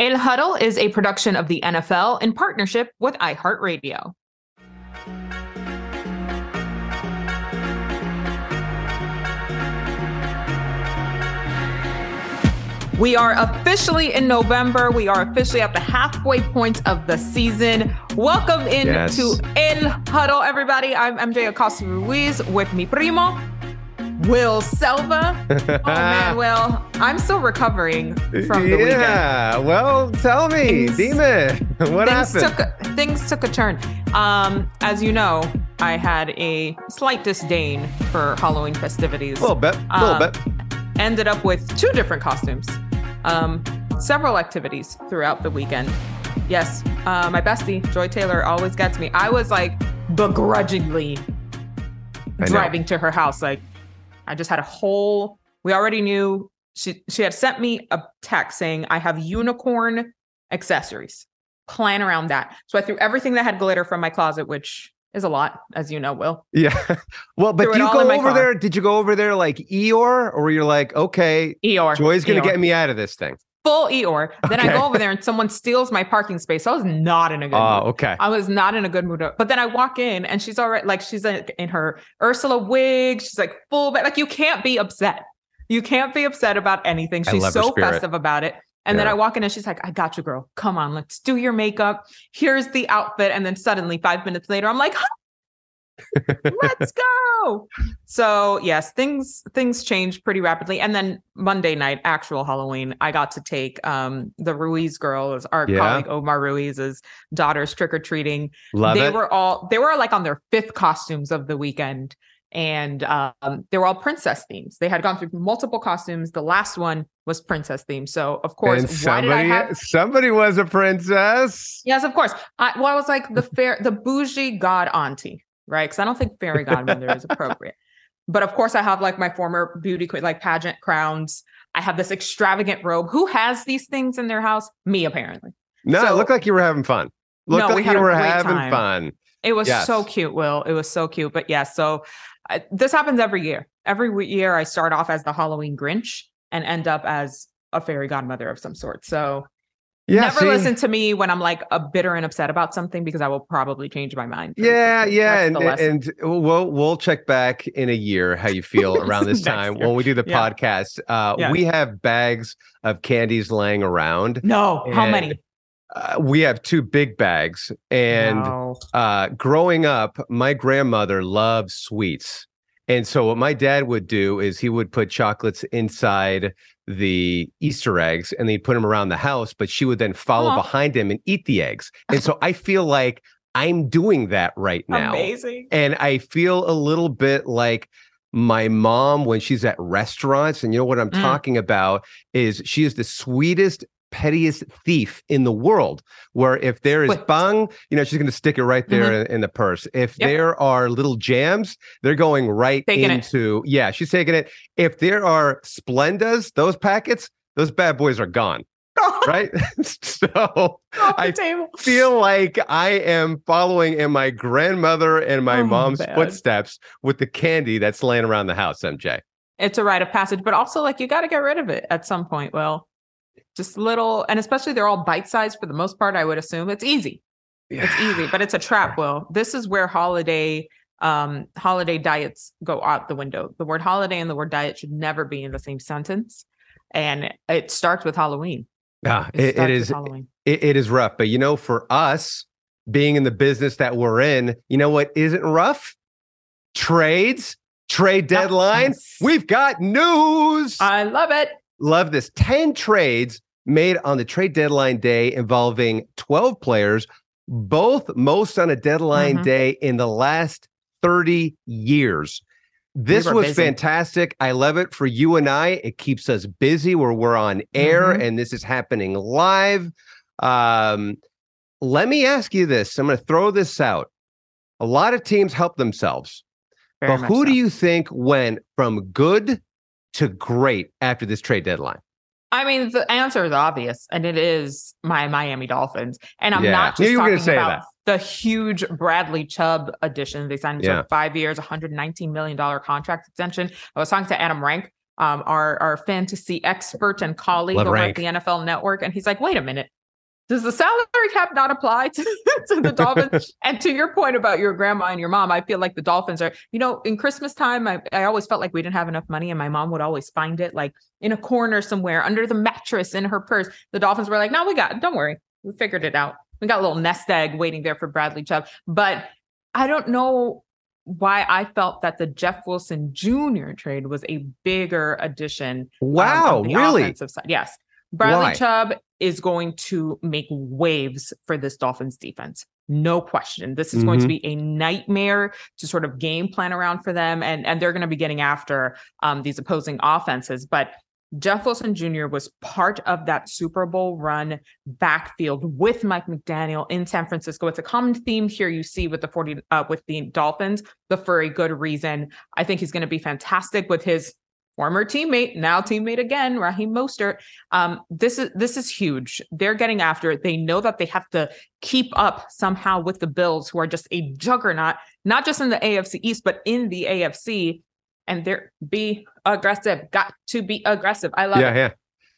El Huddle is a production of the NFL in partnership with iHeartRadio. We are officially in November. We are officially at the halfway point of the season. Welcome in to El Huddle, everybody. I'm MJ Acosta-Ruiz with mi primo, Will Selva. Oh, man, Will. I'm still recovering from the weekend. Yeah, well, tell me, Demon, what happened? Things took a turn. As you know, I had a slight disdain for Halloween festivities. A little bit. Ended up with two different costumes. Several activities throughout the weekend. Yes, my bestie, Joy Taylor, always gets me. I was like begrudgingly driving to her house. Like, I just had a whole, we already knew, she had sent me a text saying, I have unicorn accessories. Plan around that. So I threw everything that had glitter from my closet, which is a lot, as you know, Will. Yeah. Well, but did you go over there like Eeyore, or you're like, okay, Eeyore, Joy's going to get me out of this thing? Full Eeyore. Okay. Then I go over there and someone steals my parking space. So I was not in a good mood. Oh, okay. I was not in a good mood. But then I walk in and she's all right. Like, she's in her Ursula wig. She's like full, but like, you can't be upset. You can't be upset about anything. She's so festive about it. And then I walk in and she's like, I got you, girl. Come on, let's do your makeup. Here's the outfit. And then suddenly 5 minutes later, I'm like, let's go. So yes, things change pretty rapidly. And then Monday night, actual Halloween, I got to take the Ruiz girls, our colleague Omar Ruiz's daughters, trick-or-treating. They were like on their fifth costumes of the weekend. And they were all princess themes. They had gone through multiple costumes. The last one was princess themed. So of course, somebody was a princess. Yes, of course. I was like the bougie god auntie, right? Because I don't think fairy godmother is appropriate. But of course, I have like my former beauty queen, like pageant crowns. I have this extravagant robe. Who has these things in their house? Me, apparently. No, it looked like you were having fun. We had a great time. It was so cute, Will. It was so cute. But yeah, so this happens every year. Every year I start off as the Halloween Grinch and end up as a fairy godmother of some sort. So listen to me when I'm like a bitter and upset about something, because I will probably change my mind. And we'll check back in a year how you feel around this time when we do the podcast. We have bags of candies laying around. No, how many? We have two big bags, and growing up, my grandmother loved sweets. And so what my dad would do is he would put chocolates inside the Easter eggs and they'd put them around the house, but she would then follow behind him and eat the eggs. And so I feel like I'm doing that right now. Amazing. And I feel a little bit like my mom when she's at restaurants, and you know what I'm talking about is she is the sweetest, pettiest thief in the world, where if there is bung, you know, she's going to stick it right there in the purse. If there are little jams, they're going right into it. Yeah, she's taking it. If there are Splendas, those packets, those bad boys are gone. Right? So I feel like I am following in my grandmother and my mom's footsteps with the candy that's laying around the house, MJ. It's a rite of passage, but also like you got to get rid of it at some point. Well, just little, and especially they're all bite-sized for the most part, I would assume. It's easy. Yeah. It's easy, but it's a trap, Will. This is where holiday diets go out the window. The word holiday and the word diet should never be in the same sentence. And it starts with Halloween. Yeah, it is rough. But, you know, for us being in the business that we're in, you know what isn't rough? Trades, trade deadline. Yes. We've got news. I love it. Love this. 10 trades made on the trade deadline day involving 12 players, both most on a deadline day in the last 30 years. This was busy. Fantastic. I love it for you and I. It keeps us busy where we're on air and this is happening live. Let me ask you this. I'm going to throw this out. A lot of teams help themselves. But who do you think went from good to great after this trade deadline? I mean, the answer is obvious, and it is my Miami Dolphins. And I'm not just talking about the huge Bradley Chubb addition. They signed him to a 5 years, $119 million contract extension. I was talking to Adam Rank, our fantasy expert and colleague over at the NFL Network. And he's like, wait a minute. Does the salary cap not apply to the Dolphins? And to your point about your grandma and your mom, I feel like the Dolphins are, you know, in Christmas time, I always felt like we didn't have enough money and my mom would always find it like in a corner somewhere under the mattress in her purse. The Dolphins were like, no, we got it. Don't worry. We figured it out. We got a little nest egg waiting there for Bradley Chubb. But I don't know why I felt that the Jeff Wilson Jr. trade was a bigger addition. Wow, on the offensive side. Yes. Bradley Chubb is going to make waves for this Dolphins defense. No question. This is going to be a nightmare to sort of game plan around for them. And they're going to be getting after these opposing offenses. But Jeff Wilson Jr. was part of that Super Bowl run backfield with Mike McDaniel in San Francisco. It's a common theme here you see with the Dolphins, but for a good reason. I think he's going to be fantastic with his former teammate, now teammate again, Raheem Mostert. This is huge. They're getting after it. They know that they have to keep up somehow with the Bills, who are just a juggernaut, not just in the AFC East, but in the AFC. And they're be aggressive. Got to be aggressive. I love it. Yeah.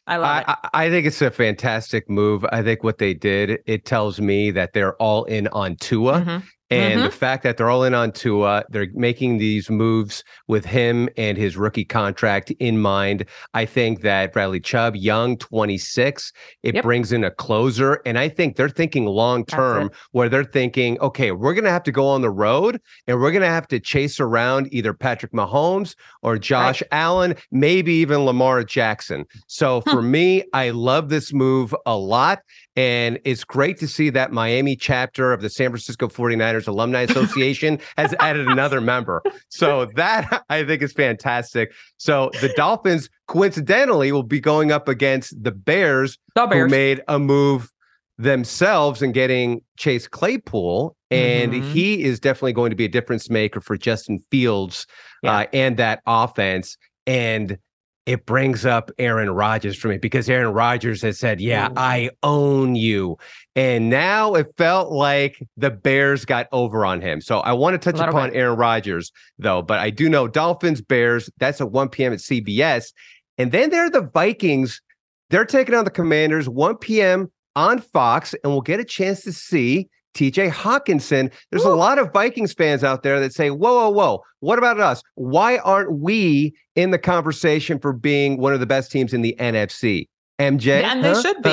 I love it. I think it's a fantastic move. I think what they did, it tells me that they're all in on Tua. And the fact that they're all in on Tua, they're making these moves with him and his rookie contract in mind. I think that Bradley Chubb, young, 26, it brings in a closer. And I think they're thinking long-term, where they're thinking, okay, we're going to have to go on the road and we're going to have to chase around either Patrick Mahomes or Josh Allen, maybe even Lamar Jackson. So for me, I love this move a lot. And it's great to see that Miami chapter of the San Francisco 49ers Alumni Association has added another member. So that I think is fantastic. So the Dolphins coincidentally will be going up against the Bears. Who made a move themselves and getting Chase Claypool. And he is definitely going to be a difference maker for Justin Fields and that offense. And it brings up Aaron Rodgers for me, because Aaron Rodgers has said, I own you. And now it felt like the Bears got over on him. So I want to touch upon Aaron Rodgers, though. But I do know Dolphins, Bears, that's at 1 p.m. at CBS. And then there are the Vikings. They're taking on the Commanders, 1 p.m. on Fox. And we'll get a chance to see TJ Hawkinson. There's a lot of Vikings fans out there that say, whoa, what about us? Why aren't we in the conversation for being one of the best teams in the NFC? MJ? And they should be.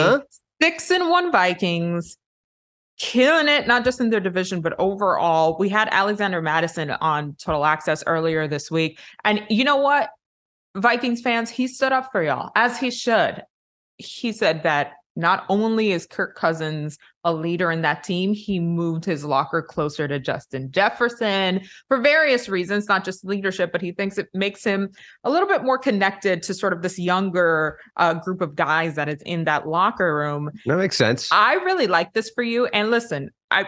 6-1 Vikings, killing it, not just in their division, but overall. We had Alexander Madison on Total Access earlier this week. And you know what, Vikings fans, he stood up for y'all, as he should. He said that not only is Kirk Cousins a leader in that team, he moved his locker closer to Justin Jefferson for various reasons, not just leadership, but he thinks it makes him a little bit more connected to sort of this younger group of guys that is in that locker room. That makes sense. I really like this for you. And listen, I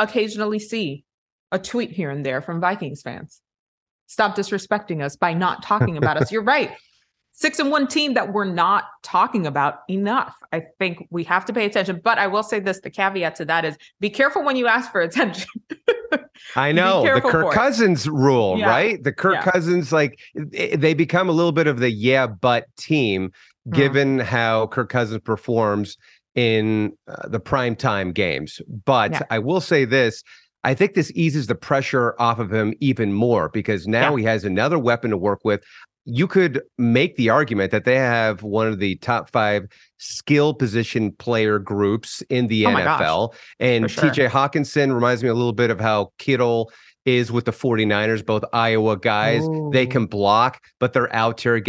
occasionally see a tweet here and there from Vikings fans. Stop disrespecting us by not talking about us. You're right. 6-1 team that we're not talking about enough. I think we have to pay attention. But I will say this, the caveat to that is be careful when you ask for attention. I know, the Kirk Cousins rule, right? The Kirk Cousins, like, they become a little bit of the but team, given how Kirk Cousins performs in the primetime games. But I will say this. I think this eases the pressure off of him even more, because now he has another weapon to work with. you could make the argument that they have one of the top five skill position player groups in the NFL. Gosh. And sure. TJ Hawkinson reminds me a little bit of how Kittle is with the 49ers, both Iowa guys. Ooh. They can block, but they're out there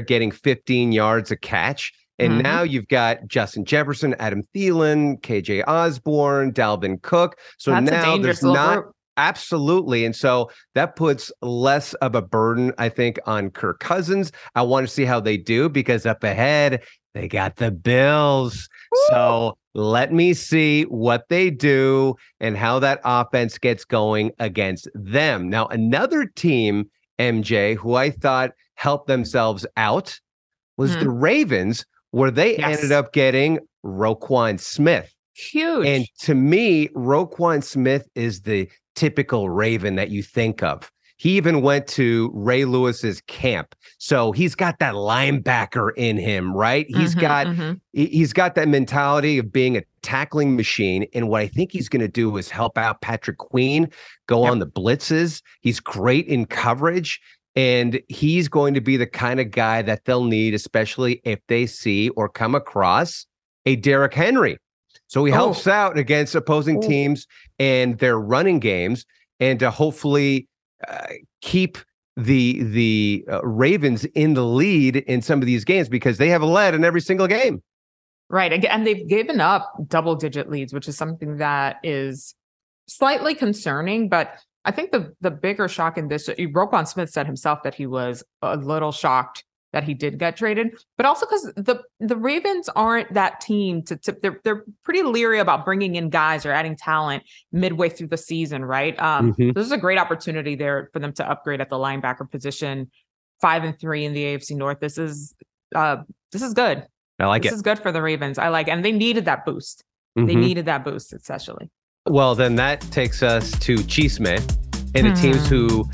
getting 15 yards a catch. And mm-hmm. now you've got Justin Jefferson, Adam Thielen, KJ Osborne, Dalvin Cook. So that's now there's not group. Absolutely. And so that puts less of a burden, I think, on Kirk Cousins. I want to see how they do because up ahead, they got the Bills. Ooh. So let me see what they do and how that offense gets going against them. Now, another team, MJ, who I thought helped themselves out was the Ravens, where they ended up getting Roquan Smith. Huge. And to me, Roquan Smith is the typical Raven that you think of. He even went to Ray Lewis's camp. So he's got that linebacker in him, right? He's got that mentality of being a tackling machine. And what I think he's going to do is help out Patrick Queen, go on the blitzes. He's great in coverage. And he's going to be the kind of guy that they'll need, especially if they see or come across a Derrick Henry. So he helps out against opposing teams and their running games, and to hopefully keep the Ravens in the lead in some of these games, because they have led in every single game. Right. And they've given up double-digit leads, which is something that is slightly concerning, but I think the bigger shock in this, Roquan Smith said himself that he was a little shocked that he did get traded, but also because the Ravens aren't that team they're pretty leery about bringing in guys or adding talent midway through the season, right? This is a great opportunity there for them to upgrade at the linebacker position. 5-3 in the AFC North. This is good. I like it. This is good for the Ravens. I like it. And they needed that boost. They needed that boost, especially. Well, then that takes us to Cheeseman and the teams who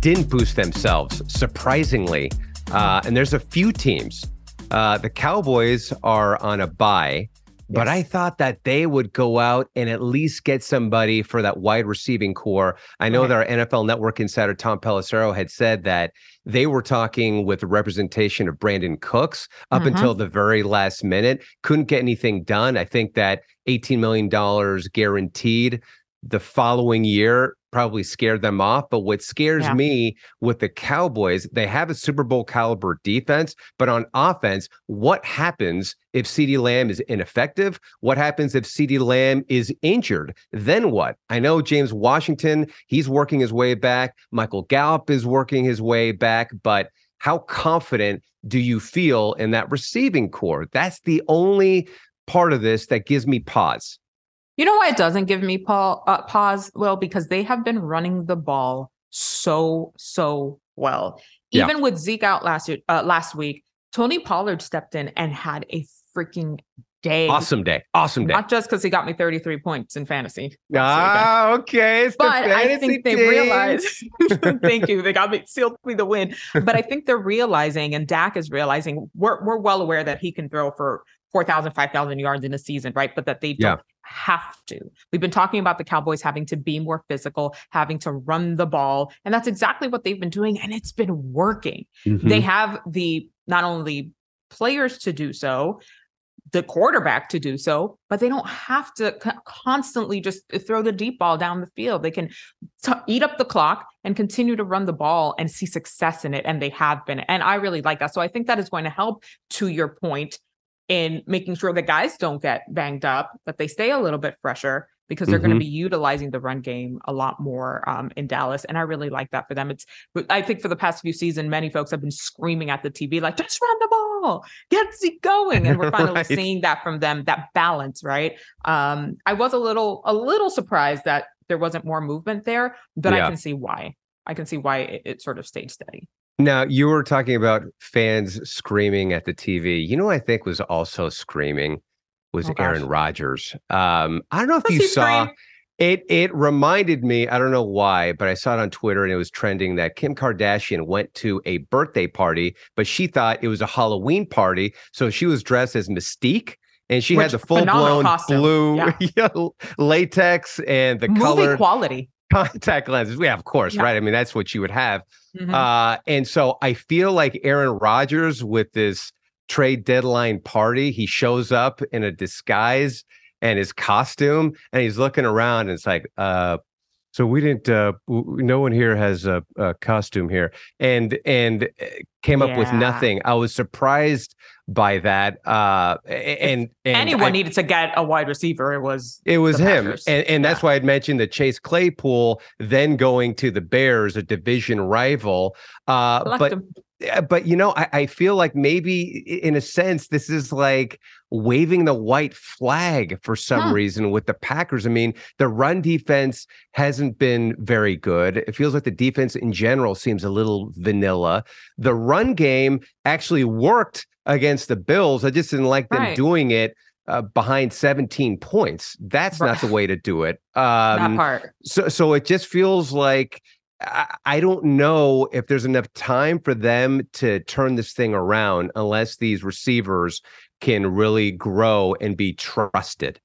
didn't boost themselves, surprisingly. And there's a few teams. The Cowboys are on a bye, but I thought that they would go out and at least get somebody for that wide receiving core. I know that our NFL Network insider, Tom Pelissero, had said that they were talking with the representation of Brandon Cooks up until the very last minute. Couldn't get anything done. I think that $18 million guaranteed the following year probably scared them off. But what scares me with the Cowboys, they have a Super Bowl caliber defense, but on offense, what happens if CeeDee Lamb is ineffective? What happens if CeeDee Lamb is injured? Then what? I know James Washington, he's working his way back. Michael Gallup is working his way back, but how confident do you feel in that receiving core? That's the only part of this that gives me pause. You know why it doesn't give me pause, Will? Because they have been running the ball so well. Even with Zeke out last week, Tony Pollard stepped in and had a freaking day. Awesome day. Not just because he got me 33 points in fantasy. Okay. It's but I think they realize. Thank you. They got me, sealed me the win. But I think they're realizing, and Dak is realizing, we're well aware that he can throw for 4,000, 5,000 yards in a season, right? But that they don't have to. We've been talking about the Cowboys having to be more physical, having to run the ball, and that's exactly what they've been doing, and it's been working. They have the not only players to do so, the quarterback to do so, but they don't have to constantly just throw the deep ball down the field. They can eat up the clock and continue to run the ball and see success in it, and they have been, and I really like that. So I think that is going to help, to your point, in making sure that guys don't get banged up, that they stay a little bit fresher, because they're going to be utilizing the run game a lot more in Dallas. And I really like that for them. I think for the past few seasons, many folks have been screaming at the TV, like, just run the ball, get Zeke going. And we're finally seeing that from them, that balance, right? I was a little surprised that there wasn't more movement there, but I can see why. I can see why it sort of stayed steady. Now, you were talking about fans screaming at the TV. You know, I think was also screaming was Aaron Rodgers. I don't know if you saw it. It reminded me, I don't know why, but I saw it on Twitter and it was trending that Kim Kardashian went to a birthday party, but she thought it was a Halloween party. So she was dressed as Mystique. And she had the full blown blue latex and the movie color quality. Contact lenses. Yeah, of course, yeah. Right? I mean, that's what you would have. Mm-hmm. And so I feel like Aaron Rodgers with this trade deadline party, he shows up in a disguise and his costume, and he's looking around, and it's like, so we didn't, no one here has a costume here, and came up with nothing. I was surprised by that. And anyone needed to get a wide receiver. It was him. Packers. And that's why I'd mentioned the Chase Claypool then going to the Bears, a division rival. But you know, I feel like maybe in a sense, this is like waving the white flag for some reason with the Packers. I mean, the run defense hasn't been very good. It feels like the defense in general seems a little vanilla. The run game actually worked against the Bills. I just didn't like them doing it behind 17 points. That's not the way to do it. That part. So it just feels like, I don't know if there's enough time for them to turn this thing around unless these receivers can really grow and be trusted.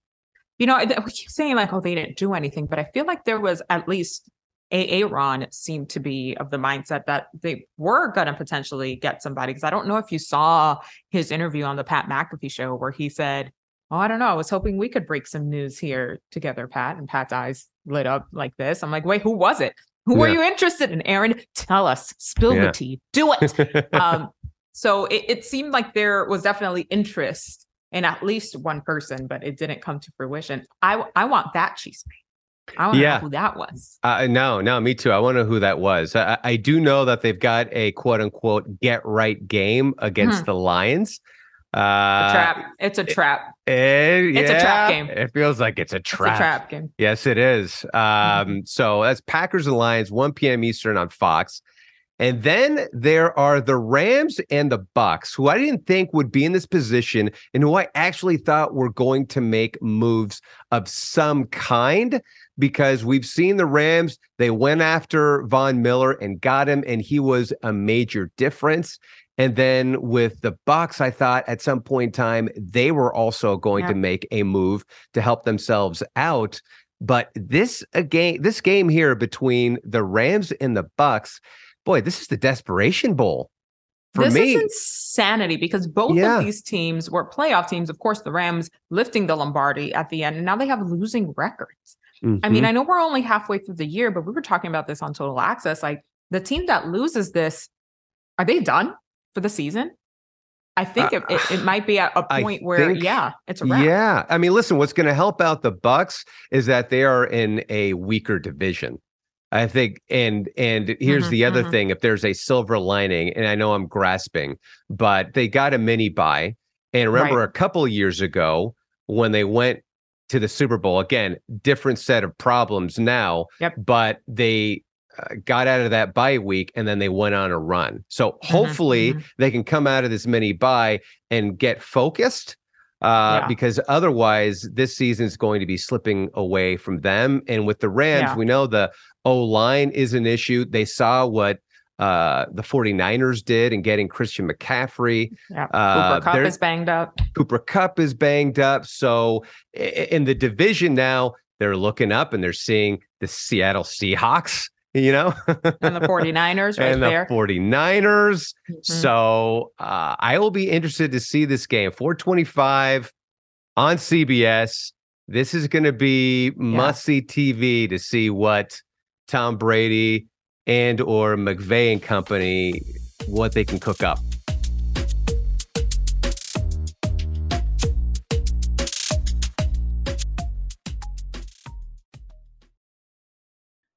You know, we keep saying like, oh, they didn't do anything, but I feel like there was at least Aaron seemed to be of the mindset that they were going to potentially get somebody. Because I don't know if you saw his interview on the Pat McAfee show where he said, oh, I don't know, I was hoping we could break some news here together, Pat. And Pat's eyes lit up like this. I'm like, wait, who was it? Who are you interested in, Aaron? Tell us. Spill the tea. Do it. So it seemed like there was definitely interest in at least one person, but it didn't come to fruition. I want that cheese plate. I want to know who that was. No, me too. I want to know who that was. I do know that they've got a quote unquote get right game against the Lions. It's a trap. It's a trap game. It feels like it's a trap. It's a trap game. Yes, it is. So that's Packers and Lions, 1 p.m. Eastern on Fox. And then there are the Rams and the Bucs, who I didn't think would be in this position and who I actually thought were going to make moves of some kind, because we've seen the Rams. They went after Von Miller and got him, and he was a major difference. And then with the Bucs, I thought at some point in time, they were also going to make a move to help themselves out. But this game here between the Rams and the Bucs, boy, this is the desperation bowl for me. This is insanity, because both of these teams were playoff teams. Of course, the Rams lifting the Lombardi at the end, and now they have losing records. Mm-hmm. I mean, I know we're only halfway through the year, but we were talking about this on Total Access. Like, the team that loses this, are they done for the season? I think it might be at a point where it's a wrap. Yeah. I mean, listen, what's going to help out the Bucs is that they are in a weaker division, I think. And here's the other thing. If there's a silver lining, and I know I'm grasping, but they got a mini bye. And remember a couple years ago when they went to the Super Bowl, again, different set of problems now, but they got out of that bye week, and then they went on a run. So hopefully they can come out of this mini bye and get focused, because otherwise this season is going to be slipping away from them. And with the Rams, we know the O-line is an issue. They saw what the 49ers did in getting Christian McCaffrey. Cooper Kupp is banged up. So in the division now, they're looking up and they're seeing the Seattle Seahawks, you know, and the 49ers right there. So I will be interested to see this game, 4:25 on CBS. This is going to be must-see TV to see what Tom Brady and or McVay and company, what they can cook up.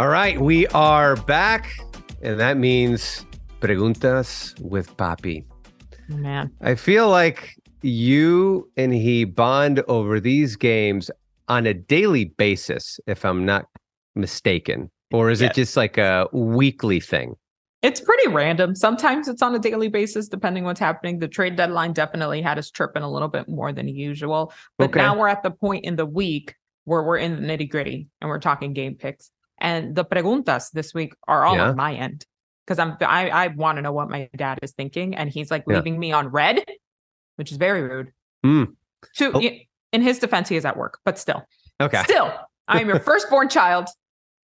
All right, we are back, and that means Preguntas with Papi. Man, I feel like you and he bond over these games on a daily basis, if I'm not mistaken. Or is it just like a weekly thing? It's pretty random. Sometimes it's on a daily basis, depending what's happening. The trade deadline definitely had us tripping a little bit more than usual. But now we're at the point in the week where we're in the nitty gritty and we're talking game picks. And the preguntas this week are all on my end. Because I want to know what my dad is thinking. And he's like leaving me on red, which is very rude. Mm. In his defense, he is at work, but still. Okay. Still, I'm your firstborn child.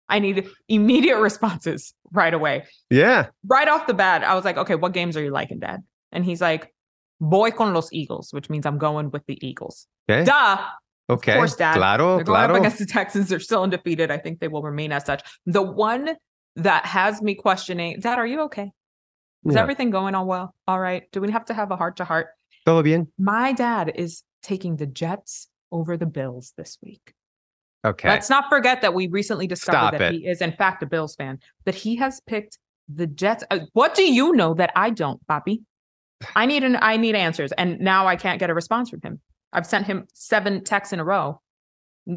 I need immediate responses right away. Yeah. Right off the bat, I was like, okay, what games are you liking, Dad? And he's like, voy con los Eagles, which means I'm going with the Eagles. Okay. Duh. Okay. Of course, Dad. Claro, they're going up against the Texans. They're still undefeated. I think they will remain as such. The one that has me questioning, Dad, are you okay? Is everything going on well? All right. Do we have to have a heart-to-heart? Todo bien. My dad is taking the Jets over the Bills this week. Okay. Let's not forget that we recently discovered he is, in fact, a Bills fan, that he has picked the Jets. What do you know that I don't, Papi? I need answers. And now I can't get a response from him. I've sent him 7 texts in a row.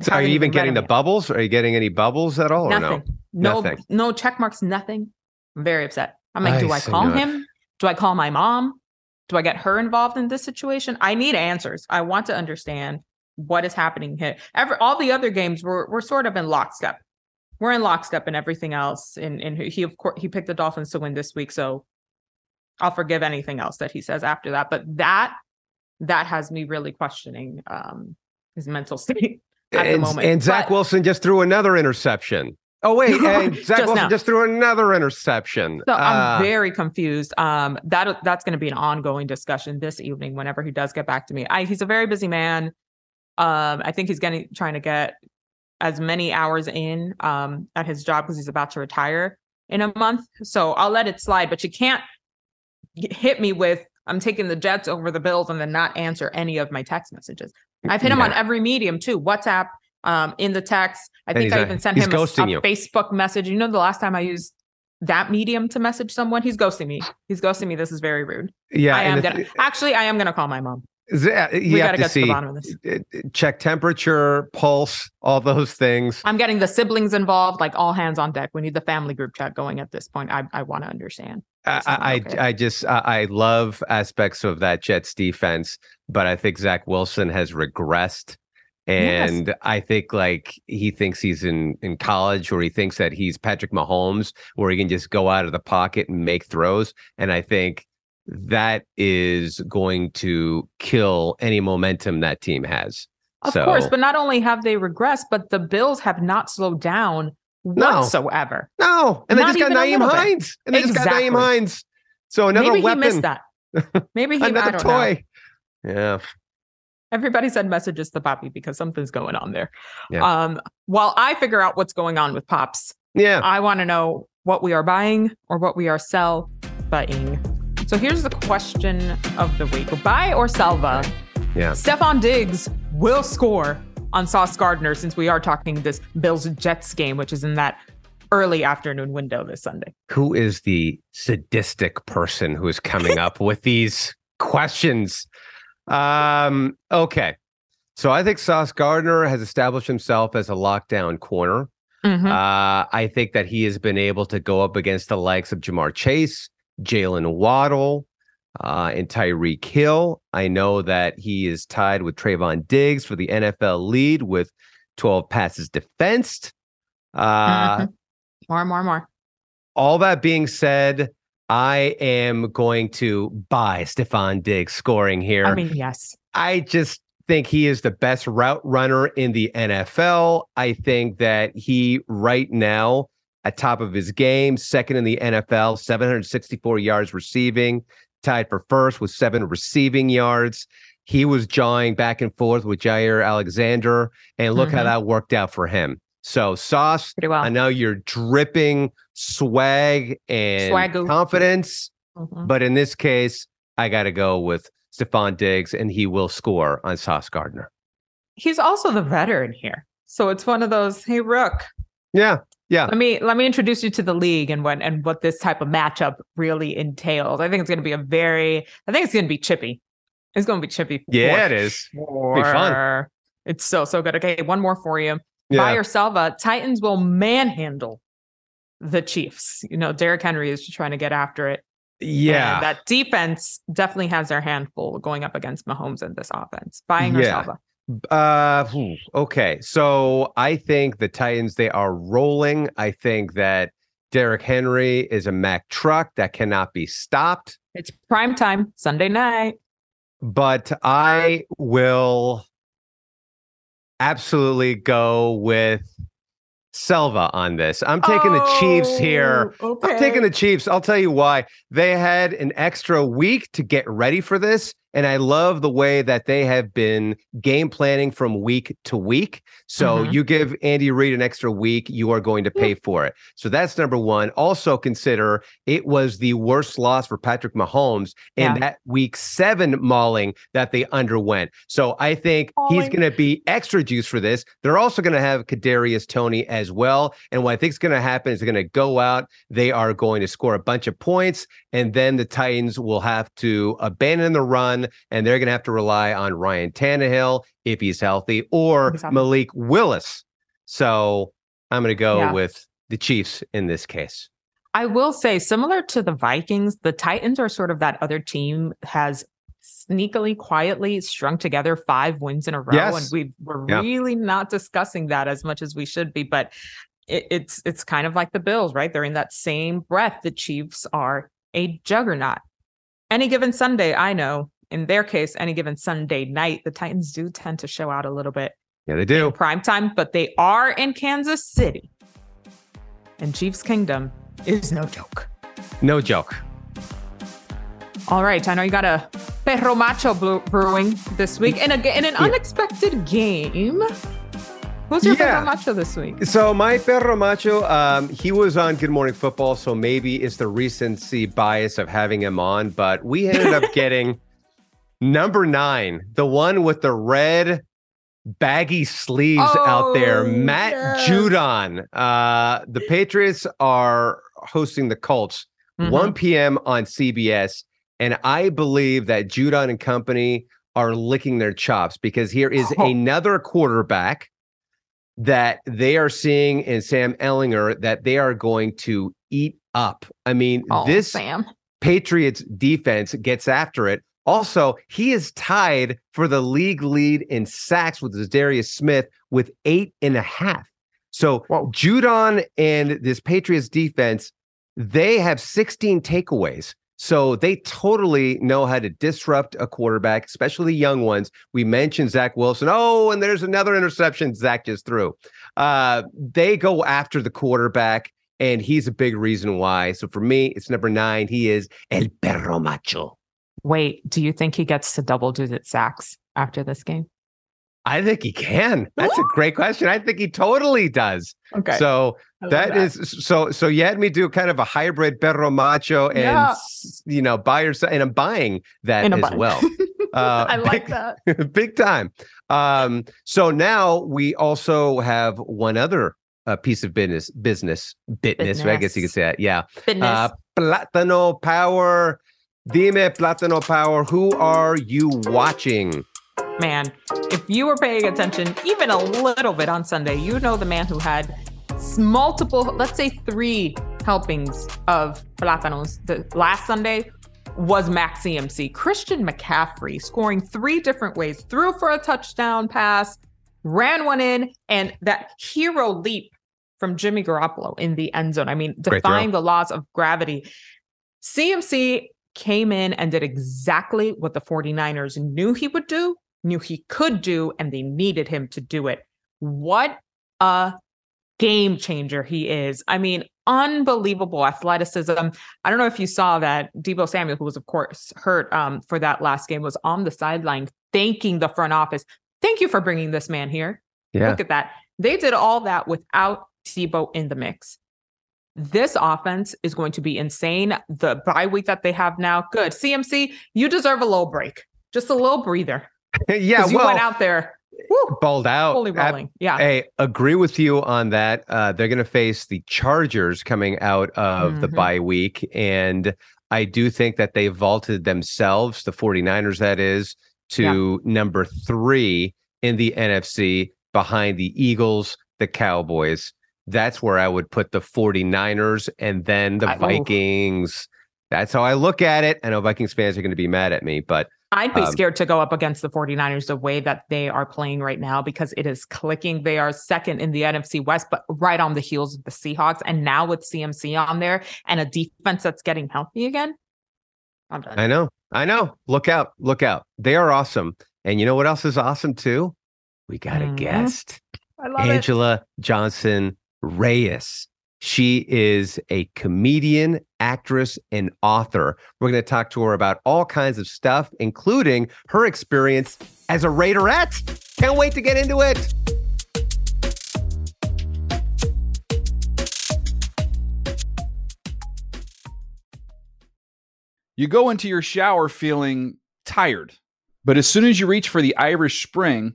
So are you even getting the bubbles? Are you getting any bubbles at all? Nothing. Or nothing. No check marks, nothing. I'm very upset. I'm like, do I call him? Do I call my mom? Do I get her involved in this situation? I need answers. I want to understand what is happening here. All the other games we're sort of in lockstep. We're in lockstep and everything else. And he picked the Dolphins to win this week, so I'll forgive anything else that he says after that. But that has me really questioning his mental state at the moment. And Zach Wilson just threw another interception. Oh wait, and Zach Wilson just threw another interception. So I'm very confused. That's going to be an ongoing discussion this evening whenever he does get back to me. He's a very busy man. I think he's trying to get as many hours in at his job because he's about to retire in a month. So I'll let it slide, but you can't hit me with, I'm taking the Jets over the Bills and then not answer any of my text messages. I've hit him on every medium too. WhatsApp, in the text. I think I even sent him a Facebook message. You know, the last time I used that medium to message someone, he's ghosting me. This is very rude. Yeah. I am going to call my mom. You have to see, to the bottom of this. Check temperature, pulse, all those things. I'm getting the siblings involved, like all hands on deck. We need the family group chat going at this point. I want to understand. I love aspects of that Jets defense, but I think Zach Wilson has regressed. And I think like he thinks he's in college, or he thinks that he's Patrick Mahomes, where he can just go out of the pocket and make throws. And I think that is going to kill any momentum that team has. Of course, but not only have they regressed, but the Bills have not slowed down whatsoever. No. And not they just got Nyheim Hines. And they just got Nyheim Hines. So another weapon. Maybe he missed that. Maybe he another toy. Know. Yeah. Everybody send messages to Papi because something's going on there. Yeah. While I figure out what's going on with Pops, I want to know what we are buying or what we are sell-buying. So here's the question of the week. Buy or salva? Yeah. Stefan Diggs will score on Sauce Gardner, since we are talking this Bills-Jets game, which is in that early afternoon window this Sunday. Who is the sadistic person who is coming up with these questions? Okay. So I think Sauce Gardner has established himself as a lockdown corner. Mm-hmm. I think that he has been able to go up against the likes of Jamar Chase, Jalen Waddle, and Tyreek Hill. I know that he is tied with Trayvon Diggs for the NFL lead with 12 passes defensed. More. All that being said, I am going to buy Stefan Diggs scoring here. I mean, yes. I just think he is the best route runner in the NFL. I think that he right now, at top of his game, second in the NFL, 764 yards receiving, tied for first with 7 receiving yards. He was jawing back and forth with Jair Alexander, and look how that worked out for him. So, Sauce, well. I know you're dripping swag and confidence, but in this case, I got to go with Stefan Diggs, and he will score on Sauce Gardner. He's also the veteran here. So, it's one of those, hey, Rook. Yeah. Yeah. Let me introduce you to the league and what this type of matchup really entails. I think it's going to be chippy. It's going to be chippy. Yeah, it is. Sure. Be fun. It's so good. Okay, one more for you. Yeah. Buy or sell, Titans will manhandle the Chiefs. Derrick Henry is just trying to get after it. Yeah. And that defense definitely has their handful going up against Mahomes in this offense. Buying or sell? Okay. So I think the Titans, they are rolling. I think that Derrick Henry is a Mack truck that cannot be stopped. It's prime time, Sunday night. But I will absolutely go with Selva on this. I'm taking the Chiefs here. Okay. I'm taking the Chiefs. I'll tell you why. They had an extra week to get ready for this, and I love the way that they have been game planning from week to week. So you give Andy Reid an extra week, you are going to pay for it. So that's number one. Also consider it was the worst loss for Patrick Mahomes in that week 7 mauling that they underwent. So I think he's going to be extra juice for this. They're also going to have Kadarius Toney as well. And what I think is going to happen is they're going to go out. They are going to score a bunch of points, and then the Titans will have to abandon the run, and they're going to have to rely on Ryan Tannehill if he's healthy or Malik Willis. So I'm going to go with the Chiefs in this case. I will say, similar to the Vikings, the Titans are sort of that other team has sneakily, quietly strung together 5 wins in a row. Yes. And we're really not discussing that as much as we should be, but it's kind of like the Bills, right? They're in that same breath. The Chiefs are a juggernaut. Any given Sunday, I know. In their case, any given Sunday night, the Titans do tend to show out a little bit. Yeah, they do. Prime time, but they are in Kansas City. And Chiefs Kingdom is no joke. No joke. All right. I know you got a Perro Macho brewing this week in an unexpected game. Who's your Perro Macho this week? So my Perro Macho, he was on Good Morning Football, so maybe it's the recency bias of having him on, but we ended up getting... Number 9, the one with the red baggy sleeves out there, Matt Judon. The Patriots are hosting the Colts 1 p.m. on CBS, and I believe that Judon and company are licking their chops because here is another quarterback that they are seeing in Sam Ehlinger that they are going to eat up. I mean, this Patriots defense gets after it. Also, he is tied for the league lead in sacks with Zadarius Smith with 8.5. So Judon and this Patriots defense, they have 16 takeaways. So they totally know how to disrupt a quarterback, especially the young ones. We mentioned Zach Wilson. Oh, and there's another interception Zach just threw. They go after the quarterback, and he's a big reason why. So for me, it's number 9. He is El Perro Macho. Wait, do you think he gets to double-digit sacks after this game? I think he can. That's a great question. I think he totally does. Okay. So that is so. You had me do kind of a hybrid Perro Macho and buy or sell, and I'm buying that as well. I like that big time. So now we also have one other piece of business. I guess you could say that. Yeah. Platano Power. Dime Platano Power, who are you watching? Man, if you were paying attention even a little bit on Sunday, you know the man who had multiple, let's say 3 helpings of platanos last Sunday was Max EMC. Christian McCaffrey scoring 3 different ways, threw for a touchdown pass, ran one in, and that hero leap from Jimmy Garoppolo in the end zone. I mean, defying the laws of gravity. CMC came in and did exactly what the 49ers knew he would do, knew he could do, and they needed him to do it. What a game changer he is. I mean, unbelievable athleticism. I don't know if you saw that Deebo Samuel, who was, of course, hurt for that last game, was on the sideline thanking the front office. Thank you for bringing this man here. Yeah. Look at that. They did all that without Deebo in the mix. This offense is going to be insane. The bye week that they have now, good. CMC, you deserve a little break. Just a little breather. Yeah, you went out there Woo, balled out. Fully rolling. I agree with you on that. They're going to face the Chargers coming out of the bye week. And I do think that they vaulted themselves, the 49ers, that is, to number 3 in the NFC behind the Eagles, the Cowboys. That's where I would put the 49ers and then the Vikings. That's how I look at it. I know Vikings fans are going to be mad at me, but I'd be scared to go up against the 49ers the way that they are playing right now, because it is clicking. They are second in the NFC West, but right on the heels of the Seahawks. And now with CMC on there and a defense that's getting healthy again, I'm done. I know. Look out. Look out. They are awesome. And you know what else is awesome too? We got a guest. I love Angela Johnson Reyes. She is a comedian, actress, and author. We're going to talk to her about all kinds of stuff, including her experience as a Raiderette. Can't wait to get into it. You go into your shower feeling tired, but as soon as you reach for the Irish Spring,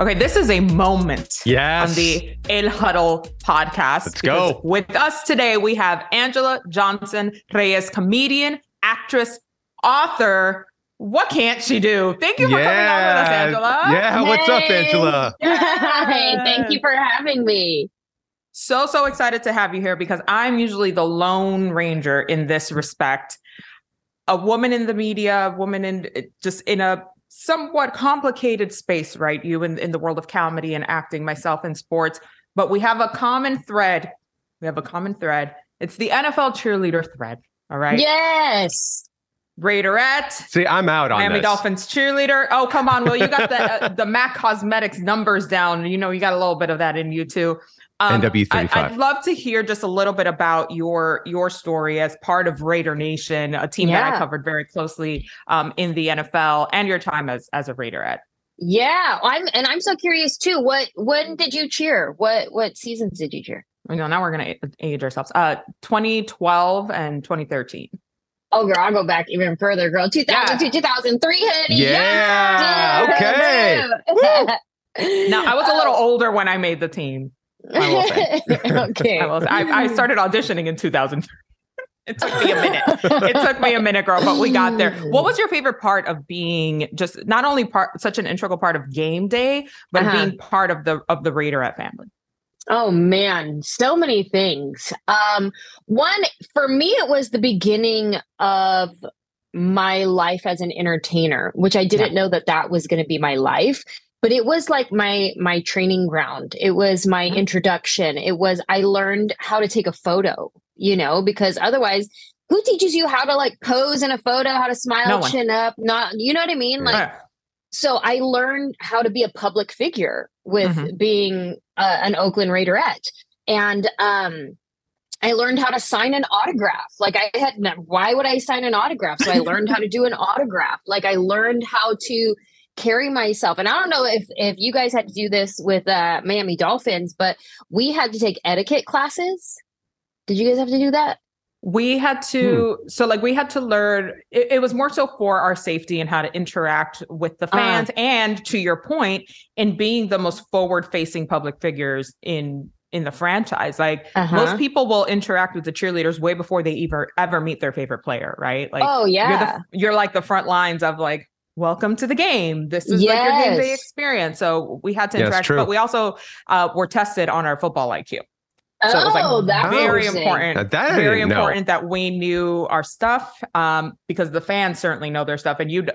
Okay, this is a moment on the El Huddle podcast. Let's go. With us today, we have Angela Johnson Reyes, comedian, actress, author. What can't she do? Thank you for coming on with us, Angela. Yeah, hey. What's up, Angela? Hi, thank you for having me. So excited to have you here, because I'm usually the lone ranger in this respect. A woman in the media, a woman in a somewhat complicated space, right? You in the world of comedy and acting, myself in sports, but we have a common thread. It's the NFL cheerleader thread. All right. Yes. Raiderette. See, I'm out on Miami Dolphins cheerleader. Oh, come on, Will. You got the MAC Cosmetics numbers down. You know, you got a little bit of that in you too. NW35. I'd love to hear just a little bit about your story as part of Raider Nation, a team that I covered very closely in the NFL, and your time as a Raiderette. Yeah, I'm so curious too. When did you cheer? What seasons did you cheer? You know, now we're gonna age ourselves. 2012 and 2013. Oh, girl, I'll go back even further, girl. 2002, 2003, honey. Yeah. Okay. Now, I was a little older when I made the team. I will say. Okay. I started auditioning in 2003. It took me a minute, girl, but we got there. What was your favorite part of being just not only such an integral part of game day, but being part of the Raiderette family? Oh, man, so many things. One, for me, it was the beginning of my life as an entertainer, which I didn't know that was going to be my life. But it was like my training ground. It was my introduction. It was, I learned how to take a photo, you know, because otherwise, who teaches you how to like pose in a photo, how to smile, no chin up, not, you know what I mean? Like, so I learned how to be a public figure with being an Oakland Raiderette. And I learned how to sign an autograph. Like why would I sign an autograph? So I learned how to do an autograph. Like I learned how to carry myself. And I don't know if you guys had to do this with Miami Dolphins, but we had to take etiquette classes. Did you guys have to do that? We had to, so like we had to learn, it was more so for our safety and how to interact with the fans. And to your point, in being the most forward-facing public figures in the franchise, like most people will interact with the cheerleaders way before they ever meet their favorite player, right? Like, oh yeah, you're like the front lines of like, welcome to the game. This is like your game day experience. So we had to interact, but we also were tested on our football IQ. So it was like that's very important. Very important that we knew our stuff, because the fans certainly know their stuff, and you'd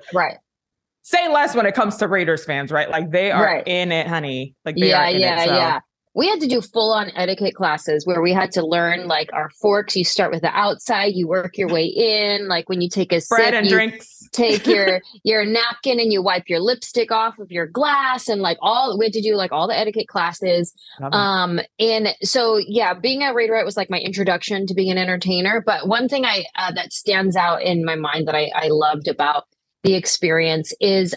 say less when it comes to Raiders fans, right? Like they are in it, honey. Like they are in it. So. we had to do full-on etiquette classes where we had to learn, like, our forks. You start with the outside, you work your way in. Like, when you take a sip, bread and drinks. Take your napkin and you wipe your lipstick off of your glass. And, like, we had to do, like, all the etiquette classes. And so, yeah, being at Raiderite was, like, my introduction to being an entertainer. But one thing that stands out in my mind that I loved about the experience is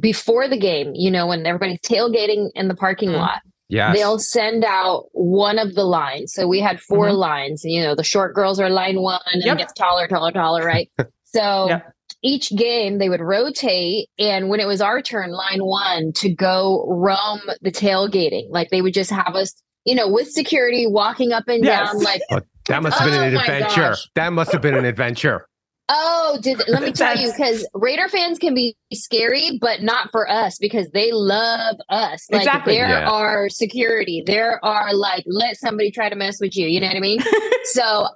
before the game, you know, when everybody's tailgating in the parking lot. Yes. They'll send out one of the lines. So we had four lines. You know, the short girls are line one and it gets taller, taller, taller, right? So each game they would rotate. And when it was our turn, line one, to go roam the tailgating. Like they would just have us, you know, with security walking up and down. Like, that must have been an adventure. That must have been an adventure. Oh, let me tell you, because Raider fans can be scary, but not for us because they love us. Like there are security, there are like, let somebody try to mess with you. You know what I mean? So,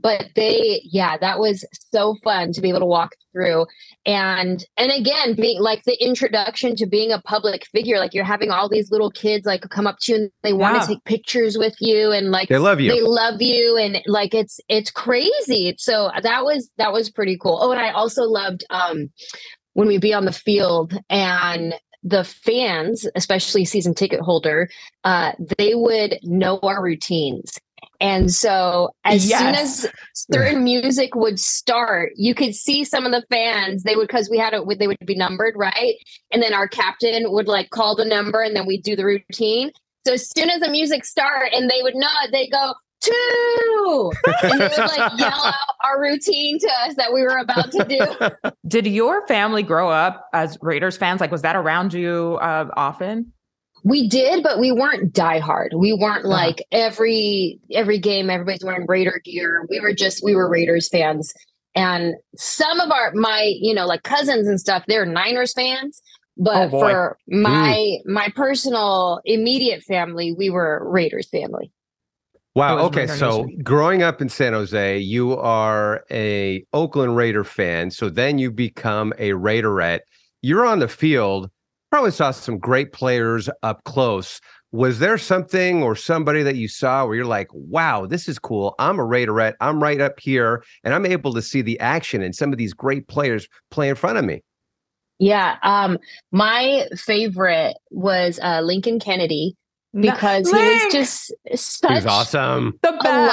but that was so fun to be able to walk through. And again, being like the introduction to being a public figure, like you're having all these little kids like come up to you and they want to take pictures with you and like, they love you. And like, it's crazy. So that was pretty cool. Oh, and I also loved when we'd be on the field and the fans, especially season ticket holder, they would know our routines. And so as soon as certain music would start, you could see some of the fans, they would be numbered, right? And then our captain would like call the number and then we'd do the routine. So as soon as the music start and they would know, they go, two! And they would like yell out our routine to us that we were about to do. Did your family grow up as Raiders fans? Like, was that around you often? We did, but we weren't diehard. We weren't like every game, everybody's wearing Raider gear. We were Raiders fans. And some of my, you know, like cousins and stuff, they're Niners fans. But for my personal immediate family, we were Raiders family. Wow. Okay. So growing up in San Jose, you are a Oakland Raider fan. So then you become a Raiderette. You're on the field, probably saw some great players up close. Was there something or somebody that you saw where you're like, wow, this is cool. I'm a Raiderette. I'm right up here and I'm able to see the action and some of these great players play in front of me. Yeah. My favorite was Lincoln Kennedy. Because he was just such awesome. The best.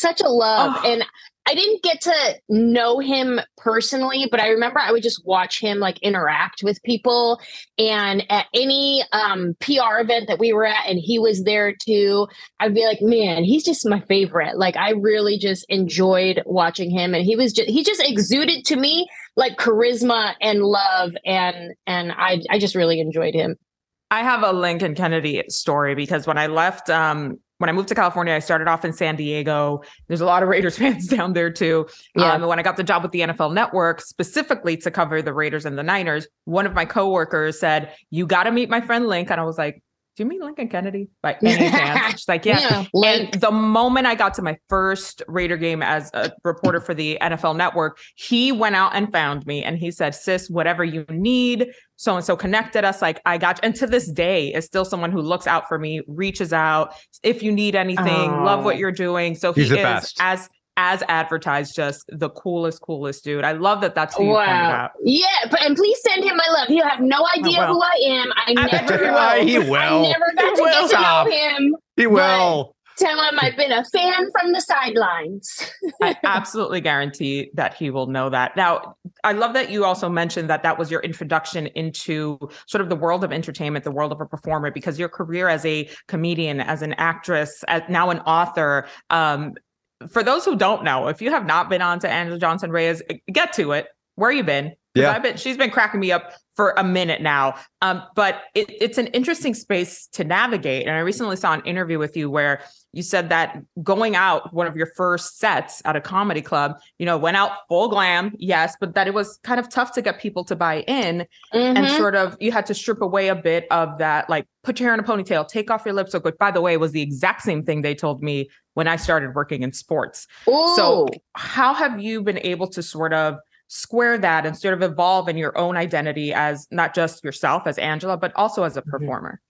Such a love. Oh. And I didn't get to know him personally, but I remember I would just watch him like interact with people. And at any PR event that we were at and he was there too, I'd be like, man, he's just my favorite. Like I really just enjoyed watching him. And he just exuded to me like charisma and love. And I just really enjoyed him. I have a Lincoln Kennedy story because when I left, when I moved to California, I started off in San Diego. There's a lot of Raiders fans down there too. Yeah. And when I got the job with the NFL Network, specifically to cover the Raiders and the Niners, one of my coworkers said, "You got to meet my friend Link." And I was like, "Do you mean Lincoln Kennedy?" By any chance? She's like, "Yeah." And the moment I got to my first Raider game as a reporter for the NFL Network, he went out and found me and he said, "Sis, whatever you need." So-and-so connected us. Like I got you. And to this day is still someone who looks out for me, reaches out if you need anything, love what you're doing. So he is as advertised, just the coolest dude. I love that. That's who you pointed out. Yeah, and please send him my love. He'll have no idea who I am. I never got to get to know him. He will. Tell him I've been a fan from the sidelines. I absolutely guarantee that he will know that. Now, I love that you also mentioned that was your introduction into sort of the world of entertainment, the world of a performer, because your career as a comedian, as an actress, as now an author, for those who don't know, if you have not been on to Angela Johnson Reyes, get to it. Where you been? Yeah. She's been cracking me up for a minute now. But it's an interesting space to navigate. And I recently saw an interview with you where you said that going out, one of your first sets at a comedy club, you know, went out full glam, yes, but that it was kind of tough to get people to buy in and sort of, you had to strip away a bit of that, like put your hair in a ponytail, take off your lipstick, which by the way, was the exact same thing they told me when I started working in sports. Ooh. So how have you been able to sort of square that and sort of evolve in your own identity as not just yourself as Angela, but also as a performer?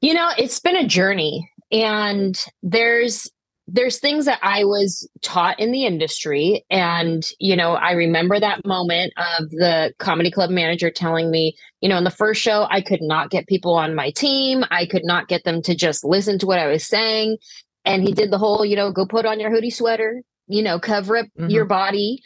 You know, it's been a journey, and there's things that I was taught in the industry. And, you know, I remember that moment of the comedy club manager telling me, you know, in the first show, I could not get people on my team. I could not get them to just listen to what I was saying. And he did the whole, you know, go put on your hoodie sweater, you know, cover up your body,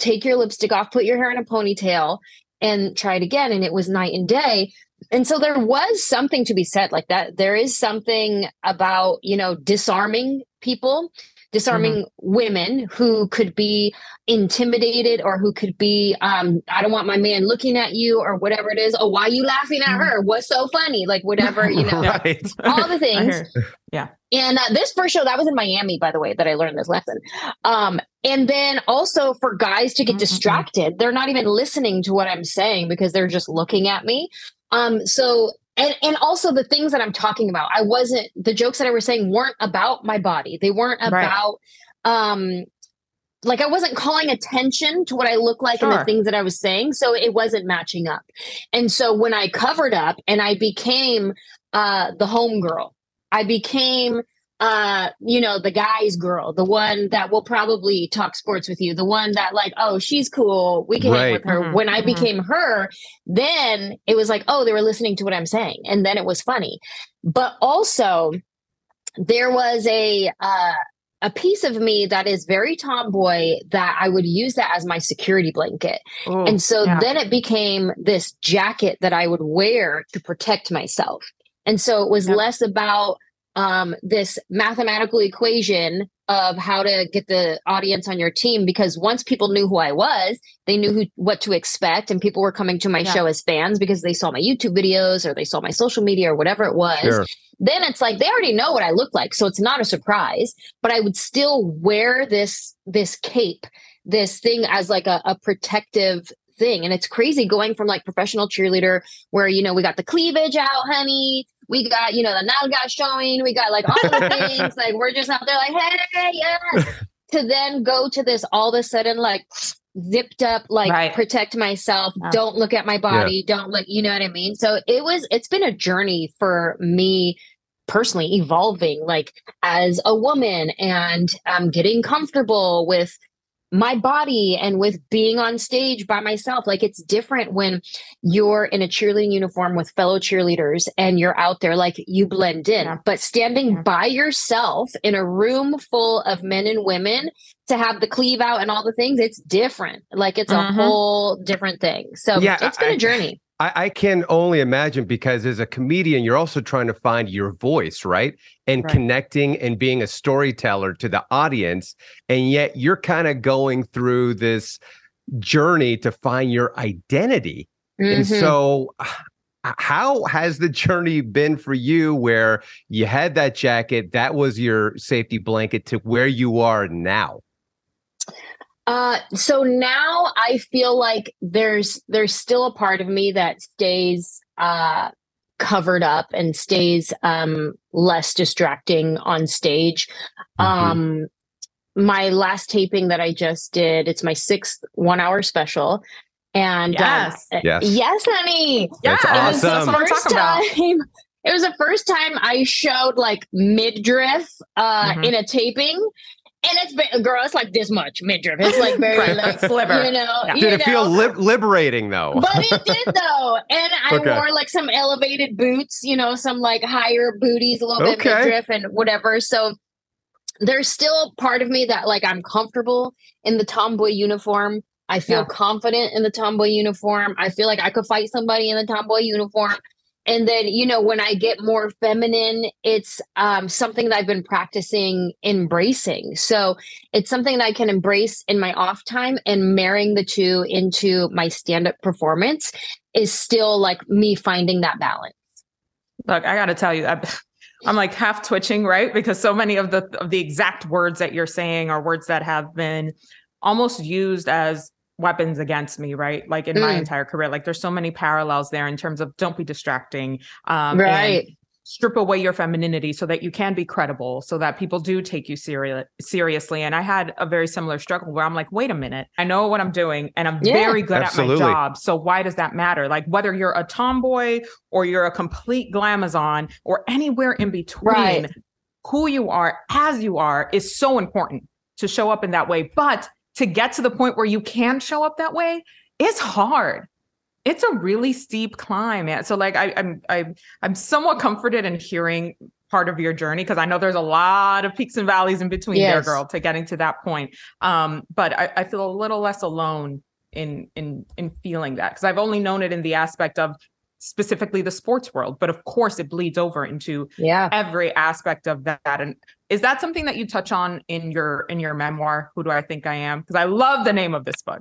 take your lipstick off, put your hair in a ponytail, and try it again. And it was night and day. And so there was something to be said like that. There is something about, you know, disarming people, disarming women who could be intimidated, or who could be, I don't want my man looking at you, or whatever it is. Oh, why are you laughing at her? What's so funny? Like, whatever, you know, all the things. Yeah. And this first show, that was in Miami, by the way, that I learned this lesson. And then also for guys to get distracted, they're not even listening to what I'm saying because they're just looking at me. So also the things that I'm talking about, the jokes that I was saying weren't about my body. They weren't about, like, I wasn't calling attention to what I look like and the things that I was saying. So it wasn't matching up. And so when I covered up and I became, the homegirl, I became, you know, the guy's girl, the one that will probably talk sports with you, the one that, like, oh, she's cool, we can hang with her. When I became her, then it was like, oh, they were listening to what I'm saying. And then it was funny. But also there was a piece of me that is very tomboy that I would use that as my security blanket. Ooh, and so then it became this jacket that I would wear to protect myself. And so it was less about, this mathematical equation of how to get the audience on your team, because once people knew who I was, they knew what to expect, and people were coming to my show as fans because they saw my YouTube videos or they saw my social media or whatever it was. Sure. Then it's like, they already know what I look like, so it's not a surprise, but I would still wear this cape, this thing as like a protective thing. And it's crazy going from like professional cheerleader where, you know, we got the cleavage out, honey. We got, you know, the nalga showing. We got like all the things. Like, we're just out there like, hey, yes. To then go to this all of a sudden, like, zipped up, like, protect myself. Yeah. Don't look at my body. Yeah. Don't look, you know what I mean? So it's been a journey for me personally, evolving, like, as a woman, and getting comfortable with my body and with being on stage by myself. Like, it's different when you're in a cheerleading uniform with fellow cheerleaders and you're out there, like, you blend in, but standing by yourself in a room full of men and women to have the cleave out and all the things, it's different. Like, it's a whole different thing. So it's been a journey. I can only imagine, because as a comedian, you're also trying to find your voice, right? And connecting and being a storyteller to the audience. And yet you're kind of going through this journey to find your identity. And so how has the journey been for you, where you had that jacket, that was your safety blanket, to where you are now? So now I feel like there's still a part of me that stays covered up and stays less distracting on stage. My last taping that I just did, it's my 6th 1-hour special. And yes, honey. That's awesome. It was the first time I showed like midriff in a taping. And it's been, girl, it's like this much midriff. It's like very like sliver, you know. Yeah. Did it feel liberating though? But it did though. And I wore like some elevated boots, you know, some like higher booties, a little bit midriff and whatever. So there's still part of me that, like, I'm comfortable in the tomboy uniform. I feel confident in the tomboy uniform. I feel like I could fight somebody in the tomboy uniform. And then, you know, when I get more feminine, it's something that I've been practicing embracing. So it's something that I can embrace in my off time, and marrying the two into my stand-up performance is still like me finding that balance. Look, I got to tell you, I'm like half twitching, right? Because so many of the exact words that you're saying are words that have been almost used as weapons against me, right? Like, in my entire career, like, there's so many parallels there in terms of don't be distracting. Right. strip away your femininity so that you can be credible, so that people do take you seriously. And I had a very similar struggle where I'm like, wait a minute, I know what I'm doing and I'm very good at my job. So why does that matter? Like, whether you're a tomboy or you're a complete glamazon or anywhere in between, right, who you are as you are is so important to show up in that way. But to get to the point where you can show up that way is hard. It's a really steep climb. So like I'm somewhat comforted in hearing part of your journey, because I know there's a lot of peaks and valleys in between there, girl, to getting to that point. But I feel a little less alone in feeling that, because I've only known it in the aspect of specifically the sports world. But of course, it bleeds over into every aspect of that. And is that something that you touch on in your memoir, Who Do I Think I Am? Because I love the name of this book.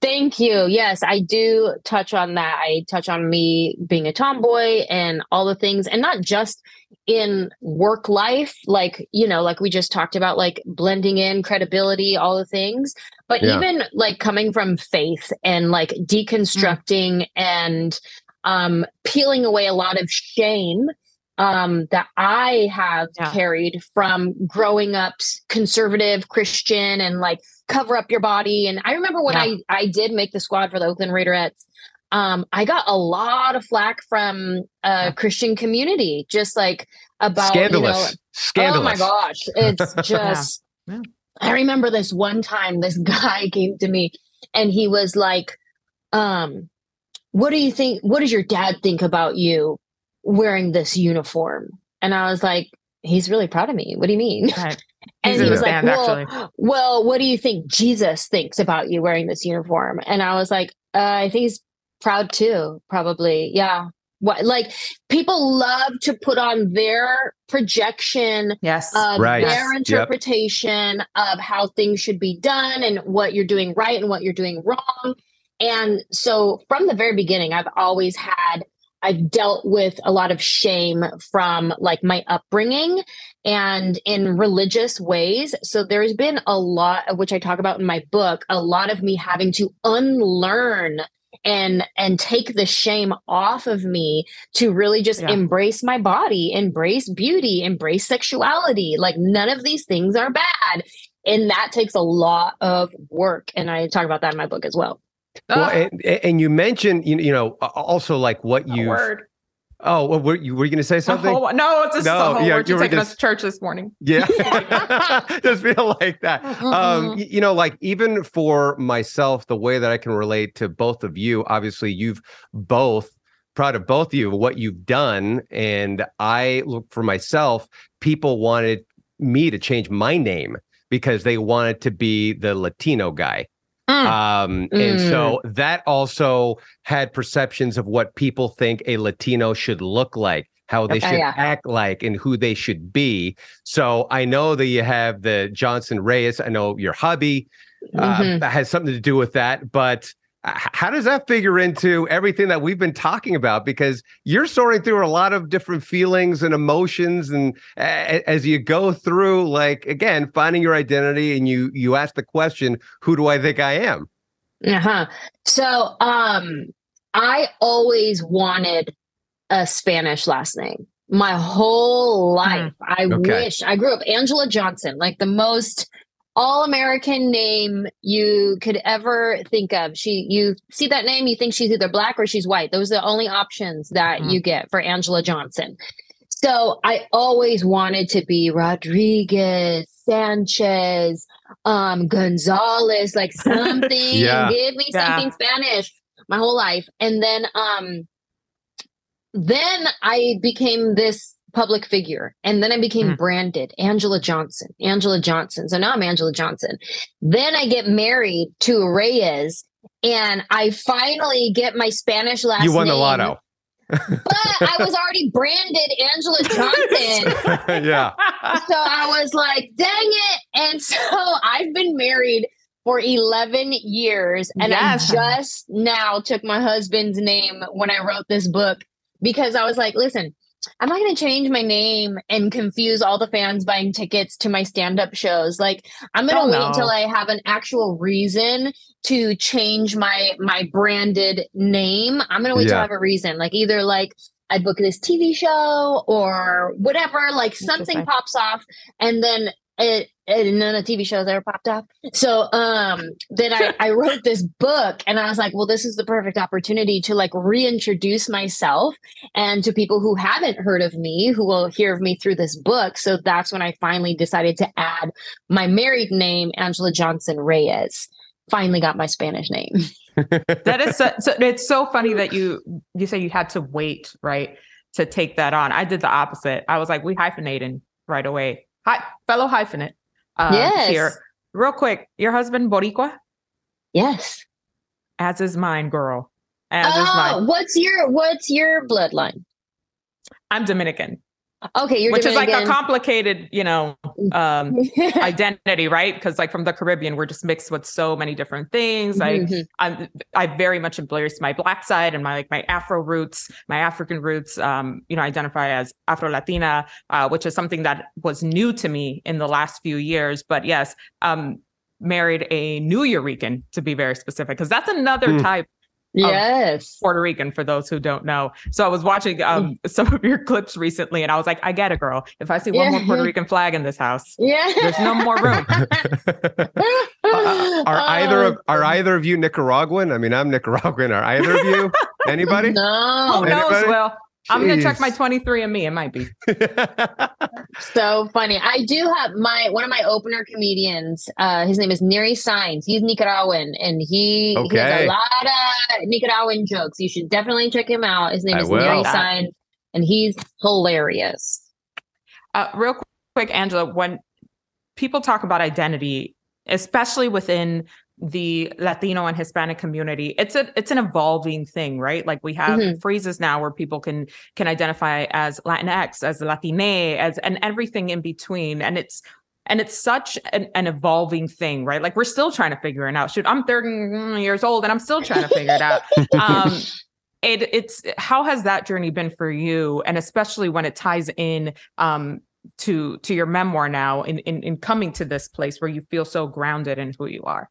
Thank you. Yes, I do touch on that. I touch on me being a tomboy and all the things, and not just in work life, like, you know, like we just talked about, like blending in, credibility, all the things, but even like coming from faith and like deconstructing and peeling away a lot of shame that I have carried from growing up conservative Christian and like cover up your body. And I remember when I did make the squad for the Oakland Raiderettes, I got a lot of flack from Christian community, just like about scandalous. Oh my gosh. It's just, I remember this one time this guy came to me and he was like, what do you think? What does your dad think about you wearing this uniform? And I was like, he's really proud of me. What do you mean? Right. And he was like, well, what do you think Jesus thinks about you wearing this uniform? And I was like, I think he's proud too, probably. Yeah. What, like, people love to put on their projection, their interpretation of how things should be done and what you're doing right and what you're doing wrong. And so from the very beginning, I've dealt with a lot of shame from like my upbringing and in religious ways. So there's been a lot of, which I talk about in my book, a lot of me having to unlearn and take the shame off of me to really just embrace my body, embrace beauty, embrace sexuality. Like, none of these things are bad. And that takes a lot of work. And I talk about that in my book as well. Well, and you mentioned, you know, also like what you. Oh, well, were you going to say something? No, it's just a whole word. You're taking us to church this morning. Yeah, just feel like that. You know, like even for myself, the way that I can relate to both of you, obviously you've both, proud of both of you, what you've done. And I look for myself, people wanted me to change my name because they wanted to be the Latino guy. And so that also had perceptions of what people think a Latino should look like, how they should act like, and who they should be. So I know that you have the Johnson Reyes. I know your hubby has something to do with that. But how does that figure into everything that we've been talking about? Because you're soaring through a lot of different feelings and emotions. And as you go through, like, again, finding your identity, and you ask the question, who do I think I am? So I always wanted a Spanish last name my whole life. I wish I grew up Angela Johnson, like the most all-American name you could ever think of. You see that name, you think she's either black or she's white. Those are the only options that you get for Angela Johnson. So I always wanted to be Rodriguez, Sanchez, Gonzalez, like something. Give me something Spanish my whole life. And then I became this public figure. And then I became branded Angela Johnson. So now I'm Angela Johnson. Then I get married to Reyes and I finally get my Spanish last name. You won the lotto. But I was already branded Angela Johnson. So I was like, dang it. And so I've been married for 11 years. And I just now took my husband's name when I wrote this book, because I was like, listen, I'm not going to change my name and confuse all the fans buying tickets to my stand-up shows. Like, I'm going to wait until I have an actual reason to change my branded name. I'm going to wait till I have a reason, like either like I'd book this TV show or whatever, like something pops off, and then none of the TV shows ever popped off. So then I wrote this book, and I was like, well, this is the perfect opportunity to like reintroduce myself and to people who haven't heard of me, who will hear of me through this book. So that's when I finally decided to add my married name, Angela Johnson Reyes. Finally got my Spanish name. That is so it's so funny that you say you had to wait, right, to take that on. I did the opposite. I was like, we hyphenated right away. Hi, fellow hyphenate. Yes. Here. Real quick, your husband Boricua? Yes. As is mine, girl. As is mine. What's your bloodline? I'm Dominican. Okay, you're Dominican. Which is like a complicated, identity, right? Because like from the Caribbean, we're just mixed with so many different things. I very much embrace my Black side and my Afro roots, my African roots. Identify as Afro Latina, which is something that was new to me in the last few years. But yes, married a New Eurekan, to be very specific, because that's another type. Yes, Puerto Rican, for those who don't know. So I was watching some of your clips recently, and I was like, I get it, girl. If I see one more Puerto Rican flag in this house, there's no more room. Are either of you Nicaraguan? I mean, I'm Nicaraguan. Are either of you? Anybody? No. Who knows, Will? Jeez. I'm gonna check my 23andMe. It might be so funny. I do have one of my opener comedians. His name is Neri Sainz. He's Nicaraguan, and he has a lot of Nicaraguan jokes. You should definitely check him out. His name is Neri Sainz, and he's hilarious. Real quick, Angela, when people talk about identity, especially within the Latino and Hispanic community, it's an evolving thing, right? Like we have phrases now where people can identify as Latinx, as Latine, and everything in between. And it's such an evolving thing, right? Like we're still trying to figure it out. Shoot, I'm 30 years old and I'm still trying to figure it out. It's how has that journey been for you? And especially when it ties in to your memoir now in coming to this place where you feel so grounded in who you are.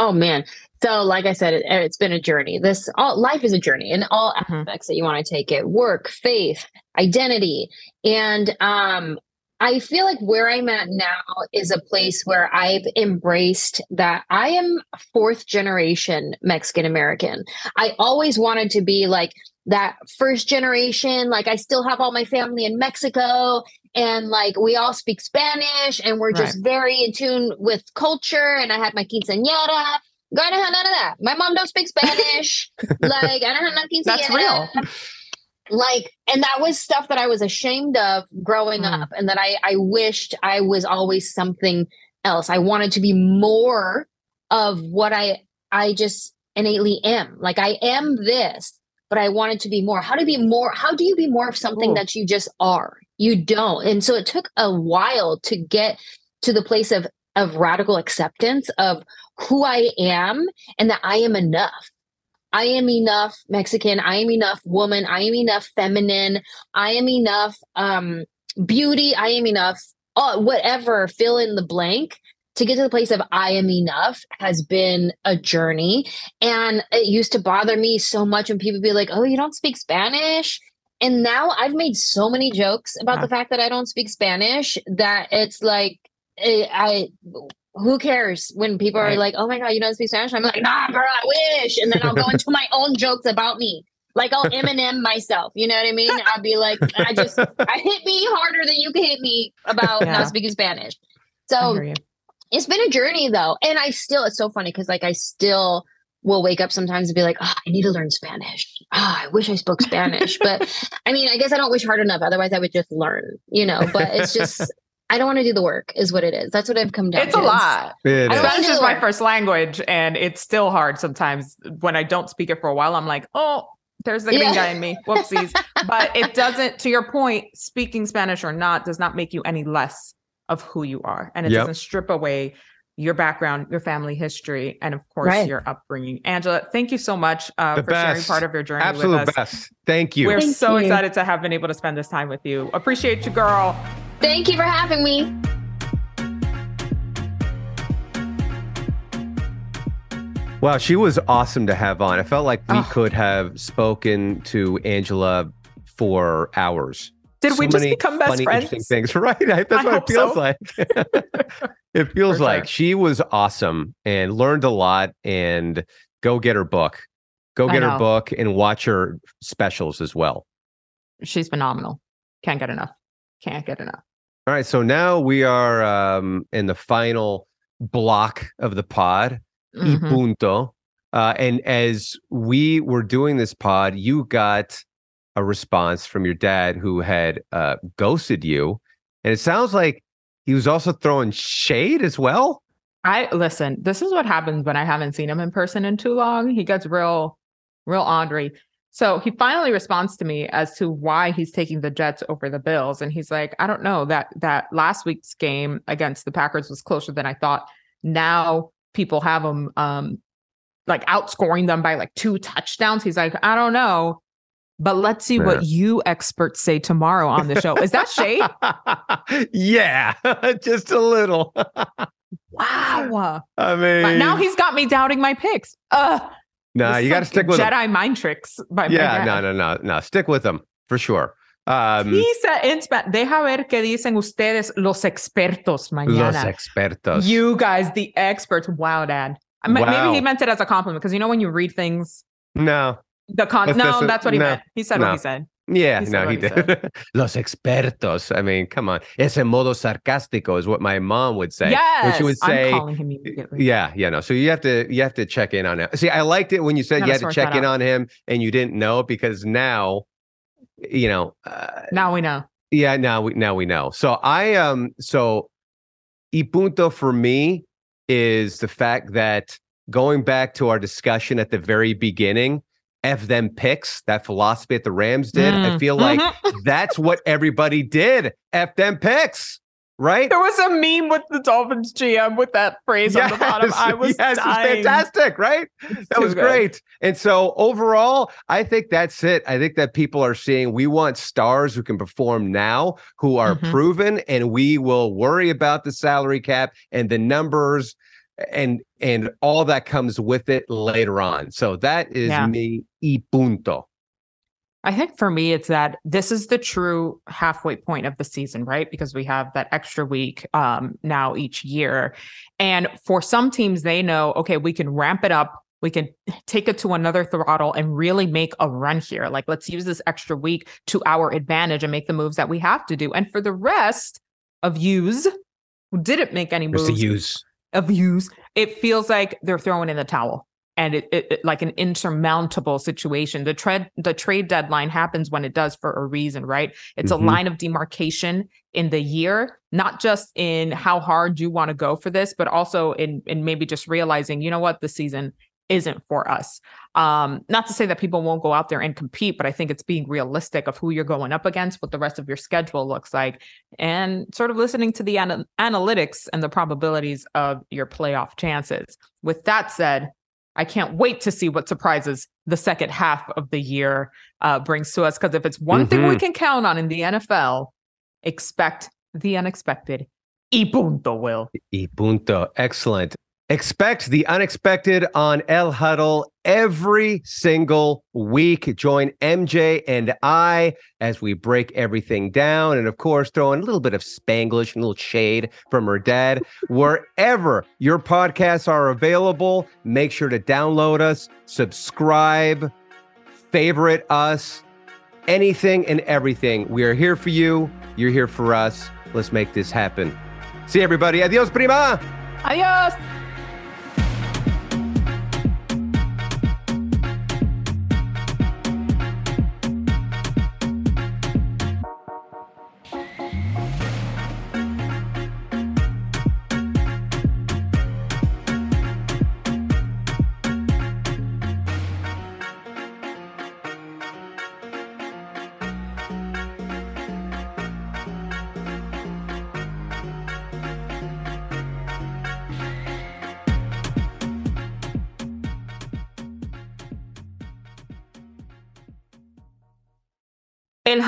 Oh, man. So like I said, it's been a journey. Life is a journey in all aspects that you want to take it. Work, faith, identity. And I feel like where I'm at now is a place where I've embraced that I am 4th generation Mexican American. I always wanted to be like that 1st generation. Like I still have all my family in Mexico, and like we all speak Spanish, and we're just very in tune with culture. And I had my quinceañera. God, I had none of that. My mom don't speak Spanish. Like I don't have no quinceañera. That's real. Like, and that was stuff that I was ashamed of growing up, and that I wished I was always something else. I wanted to be more of what I just innately am. Like I am this, but I wanted to be more. How do you be more of something that you just are? You don't. And so it took a while to get to the place of radical acceptance of who I am, and that I am enough. I am enough Mexican. I am enough woman. I am enough feminine. I am enough beauty. I am enough. Oh, whatever. Fill in the blank. To get to the place of I am enough has been a journey. And it used to bother me so much when people be like, oh, you don't speak Spanish. And now I've made so many jokes about the fact that I don't speak Spanish that it's like, who cares when people are like, oh my God, you don't speak Spanish? I'm like, nah, girl, I wish. And then I'll go into my own jokes about me. Like I'll Eminem myself. You know what I mean? I'll be like, I hit me harder than you can hit me about not speaking Spanish. So it's been a journey though. And it's so funny because like I still will wake up sometimes and be like, oh, I need to learn Spanish. Oh, I wish I spoke Spanish. But I mean, I guess I don't wish hard enough. Otherwise I would just learn, but it's just... I don't want to do the work is what it is. That's what I've come down to. It's a lot. Spanish is my first language, and it's still hard sometimes when I don't speak it for a while. I'm like, oh, there's the green guy in me. Whoopsies. But it doesn't, to your point, speaking Spanish or not does not make you any less of who you are. And it doesn't strip away your background, your family history, and of course, your upbringing. Angela, thank you so much for sharing part of your journey with us. Best. Thank you. We're so excited to have been able to spend this time with you. Appreciate you, girl. Thank you for having me. Wow, she was awesome to have on. I felt like we could have spoken to Angela for hours. Did so we just become best friends? Interesting things, right? That's what it feels like. It feels like she was awesome and learned a lot. And go get her book. Go get her book and watch her specials as well. She's phenomenal. Can't get enough. Can't get enough. All right. So now we are in the final block of the pod. Mm-hmm. Y punto. And as we were doing this pod, you got a response from your dad who had ghosted you. And it sounds like he was also throwing shade as well. Listen, this is what happens when I haven't seen him in person in too long. He gets real ornery. So he finally responds to me as to why he's taking the Jets over the Bills. And he's like, I don't know, that last week's game against the Packers was closer than I thought. Now people have them like outscoring them by like 2 touchdowns. He's like, I don't know. But let's see what you experts say tomorrow on the show. Is that shade? Yeah, just a little. Wow. I mean, but now he's got me doubting my picks. No, you got to stick with Jedi him. Mind tricks. No. Stick with them for sure. Deja ver que dicen ustedes los expertos mañana. Los expertos. You guys, the experts. Wow, Dad. Wow. Maybe he meant it as a compliment because you know when you read things. No. That's what he meant. He said what he said. Yeah, he did. Los expertos. I mean, come on. Ese modo sarcástico is what my mom would say. Yes, she would say, I'm calling him immediately. Yeah, no. So you have to check in on him. See, I liked it when you said you had to check in on him and you didn't know because now, you know. Now we know. Yeah, now we know. So y punto for me is the fact that going back to our discussion at the very beginning. F them picks, that philosophy that the Rams did. I feel like that's what everybody did. F them picks, right? There was a meme with the Dolphins GM with that phrase on the bottom. I was dying. It was fantastic, right? That was great. And so overall, I think that's it. I think that people are seeing we want stars who can perform now, who are proven, and we will worry about the salary cap and the numbers and all that comes with it later on. So that is me y punto. I think for me, it's that this is the true halfway point of the season, right? Because we have that extra week now each year. And for some teams, they know, okay, we can ramp it up. We can take it to another throttle and really make a run here. Like, let's use this extra week to our advantage and make the moves that we have to do. And for the rest of yous who didn't make any moves. It feels like they're throwing in the towel and it like an insurmountable situation. The trade deadline happens when it does for a reason, right? It's a line of demarcation in the year, not just in how hard you want to go for this, but also in maybe just realizing, you know what, the season isn't for us. Not to say that people won't go out there and compete, but I think it's being realistic of who you're going up against, what the rest of your schedule looks like, and sort of listening to the analytics and the probabilities of your playoff chances. With that said, I can't wait to see what surprises the second half of the year brings to us, because if it's one thing we can count on in the NFL, expect the unexpected. Y punto, Will. Y punto. Excellent. Expect the unexpected on El Huddle every single week. Join MJ and I as we break everything down and, of course, throw in a little bit of Spanglish and a little shade from her dad. Wherever your podcasts are available, make sure to download us, subscribe, favorite us, anything and everything. We are here for you. You're here for us. Let's make this happen. See everybody. Adios, prima. Adios. El